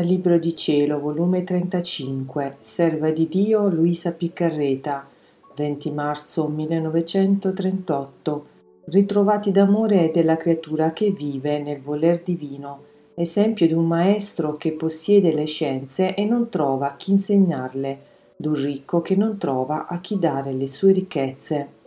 Dal Libro di Cielo, volume 35, Serva di Dio, Luisa Piccarreta, 20 marzo 1938. Ritrovati d'amore della creatura che vive nel voler divino, esempio di un maestro che possiede le scienze e non trova a chi insegnarle, d'un ricco che non trova a chi dare le sue ricchezze.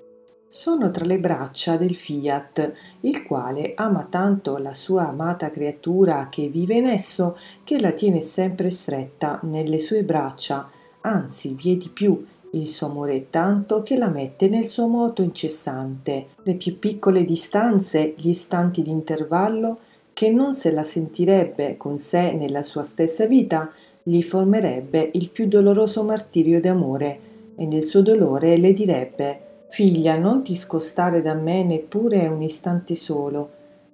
Sono tra le braccia del Fiat, il quale ama tanto la sua amata creatura che vive in esso, che la tiene sempre stretta nelle sue braccia, anzi, vi è di più, il suo amore è tanto che la mette nel suo moto incessante, le più piccole distanze, gli istanti di intervallo, che non se la sentirebbe con sé nella sua stessa vita, gli formerebbe il più doloroso martirio d'amore, e nel suo dolore le direbbe: «Figlia, non ti scostare da me neppure un istante solo.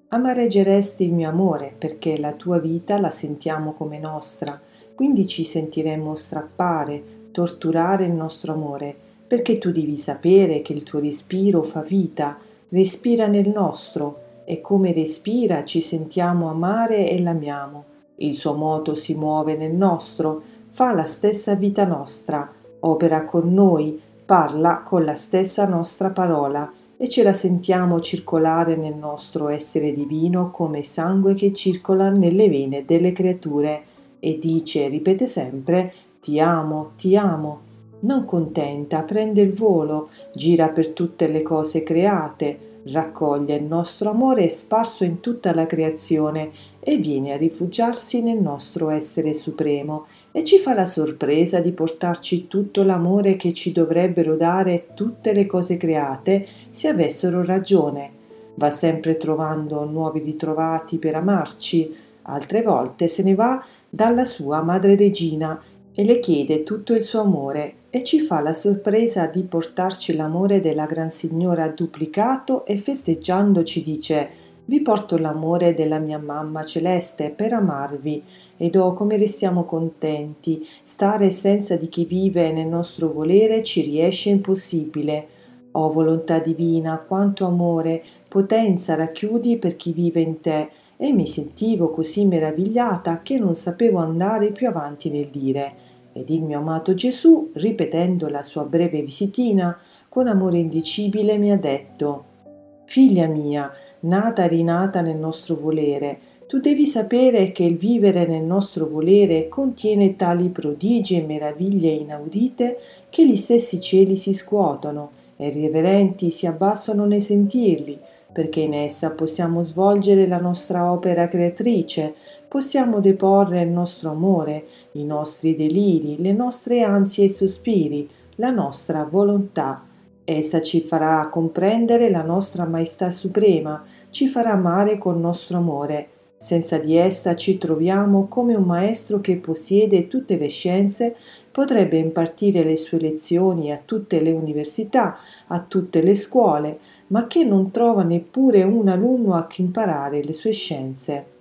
Amareggeresti il mio amore, perché la tua vita la sentiamo come nostra, quindi ci sentiremmo strappare, torturare il nostro amore, perché tu devi sapere che il tuo respiro fa vita, respira nel nostro, e come respira ci sentiamo amare e l'amiamo. Il suo moto si muove nel nostro, fa la stessa vita nostra, opera con noi, parla con la stessa nostra parola e ce la sentiamo circolare nel nostro essere divino come sangue che circola nelle vene delle creature e dice, ripete sempre, ti amo, ti amo». Non contenta, prende il volo, gira per tutte le cose create, raccoglie il nostro amore sparso in tutta la creazione e viene a rifugiarsi nel nostro essere supremo e ci fa la sorpresa di portarci tutto l'amore che ci dovrebbero dare tutte le cose create se avessero ragione. Va sempre trovando nuovi ritrovati per amarci, altre volte se ne va dalla sua madre regina e le chiede tutto il suo amore e ci fa la sorpresa di portarci l'amore della Gran Signora duplicato e festeggiando ci dice: «Vi porto l'amore della mia mamma celeste per amarvi, ed oh come restiamo contenti, stare senza di chi vive nel nostro volere ci riesce impossibile. Oh volontà divina, quanto amore, potenza racchiudi per chi vive in te», e mi sentivo così meravigliata che non sapevo andare più avanti nel dire. Ed il mio amato Gesù, ripetendo la sua breve visitina, con amore indicibile mi ha detto: «Figlia mia, nata e rinata nel nostro volere, tu devi sapere che il vivere nel nostro volere contiene tali prodigi e meraviglie inaudite che gli stessi cieli si scuotono e i reverenti si abbassano nel sentirli, perché in essa possiamo svolgere la nostra opera creatrice, possiamo deporre il nostro amore, i nostri deliri, le nostre ansie e sospiri, la nostra volontà. Essa ci farà comprendere la nostra maestà suprema, ci farà amare col nostro amore. Senza di essa ci troviamo come un maestro che possiede tutte le scienze, potrebbe impartire le sue lezioni a tutte le università, a tutte le scuole, ma che non trova neppure un alunno a chi imparare le sue scienze.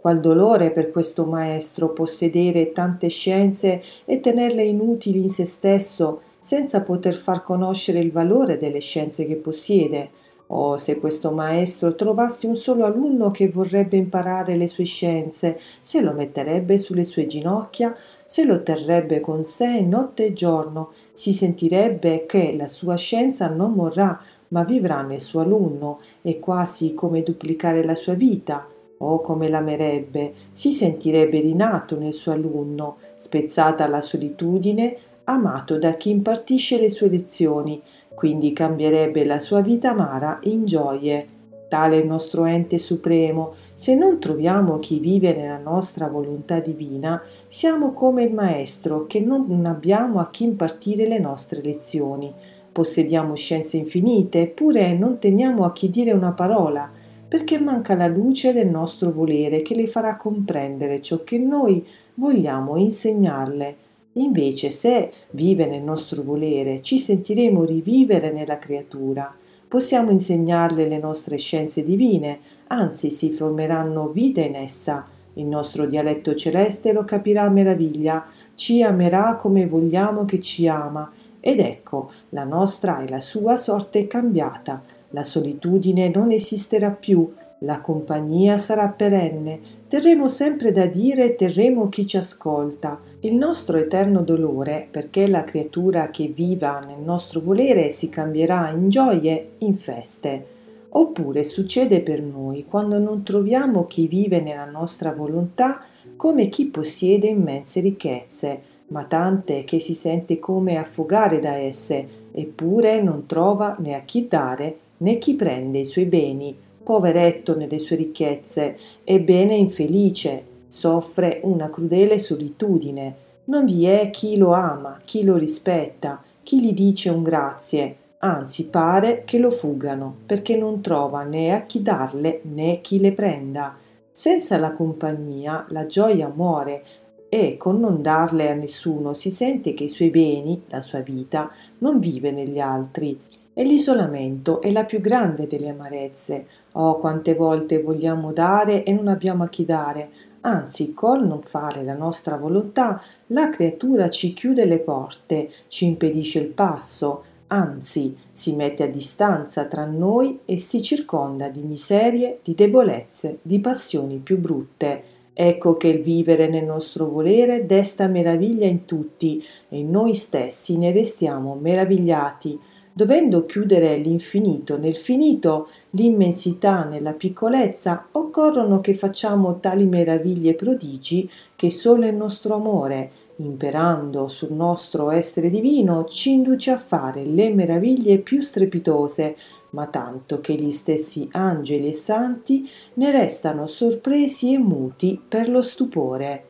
Qual dolore per questo maestro possedere tante scienze e tenerle inutili in se stesso, senza poter far conoscere il valore delle scienze che possiede. Oh, se questo maestro trovasse un solo alunno che vorrebbe imparare le sue scienze, se lo metterebbe sulle sue ginocchia, se lo terrebbe con sé notte e giorno, si sentirebbe che la sua scienza non morrà, ma vivrà nel suo alunno, è quasi come duplicare la sua vita. Oh, come l'amerebbe! Si sentirebbe rinato nel suo alunno, spezzata la solitudine, amato da chi impartisce le sue lezioni, quindi cambierebbe la sua vita amara in gioie. Tale è il nostro ente supremo, se non troviamo chi vive nella nostra volontà divina, siamo come il maestro che non abbiamo a chi impartire le nostre lezioni. Possediamo scienze infinite, eppure non teniamo a chi dire una parola, perché manca la luce del nostro volere che le farà comprendere ciò che noi vogliamo insegnarle. Invece, se vive nel nostro volere, ci sentiremo rivivere nella creatura. Possiamo insegnarle le nostre scienze divine, anzi si formeranno vite in essa. Il nostro dialetto celeste lo capirà a meraviglia, ci amerà come vogliamo che ci ama. Ed ecco, la nostra e la sua sorte è cambiata. La solitudine non esisterà più, La compagnia sarà perenne, terremo sempre da dire, terremo chi ci ascolta. Il nostro eterno dolore, perché la creatura che viva nel nostro volere si cambierà in gioie, in feste. Oppure succede per noi quando non troviamo chi vive nella nostra volontà come chi possiede immense ricchezze, ma tante che si sente come affogare da esse, eppure non trova né a chi dare né chi prende i suoi beni. Poveretto nelle sue ricchezze, ebbene infelice, soffre una crudele solitudine. Non vi è chi lo ama, chi lo rispetta, chi gli dice un grazie, anzi pare che lo fuggano, perché non trova né a chi darle né chi le prenda. Senza la compagnia la gioia muore e con non darle a nessuno si sente che i suoi beni, la sua vita, non vive negli altri. E l'isolamento è la più grande delle amarezze. Oh, quante volte vogliamo dare e non abbiamo a chi dare. Anzi, col non fare la nostra volontà, la creatura ci chiude le porte, ci impedisce il passo, anzi, si mette a distanza tra noi e si circonda di miserie, di debolezze, di passioni più brutte. Ecco che il vivere nel nostro volere desta meraviglia in tutti e noi stessi ne restiamo meravigliati. Dovendo chiudere l'infinito nel finito, l'immensità nella piccolezza, occorrono che facciamo tali meraviglie e prodigi che solo il nostro amore, imperando sul nostro essere divino, ci induce a fare le meraviglie più strepitose, ma tanto che gli stessi angeli e santi ne restano sorpresi e muti per lo stupore.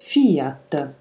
Fiat.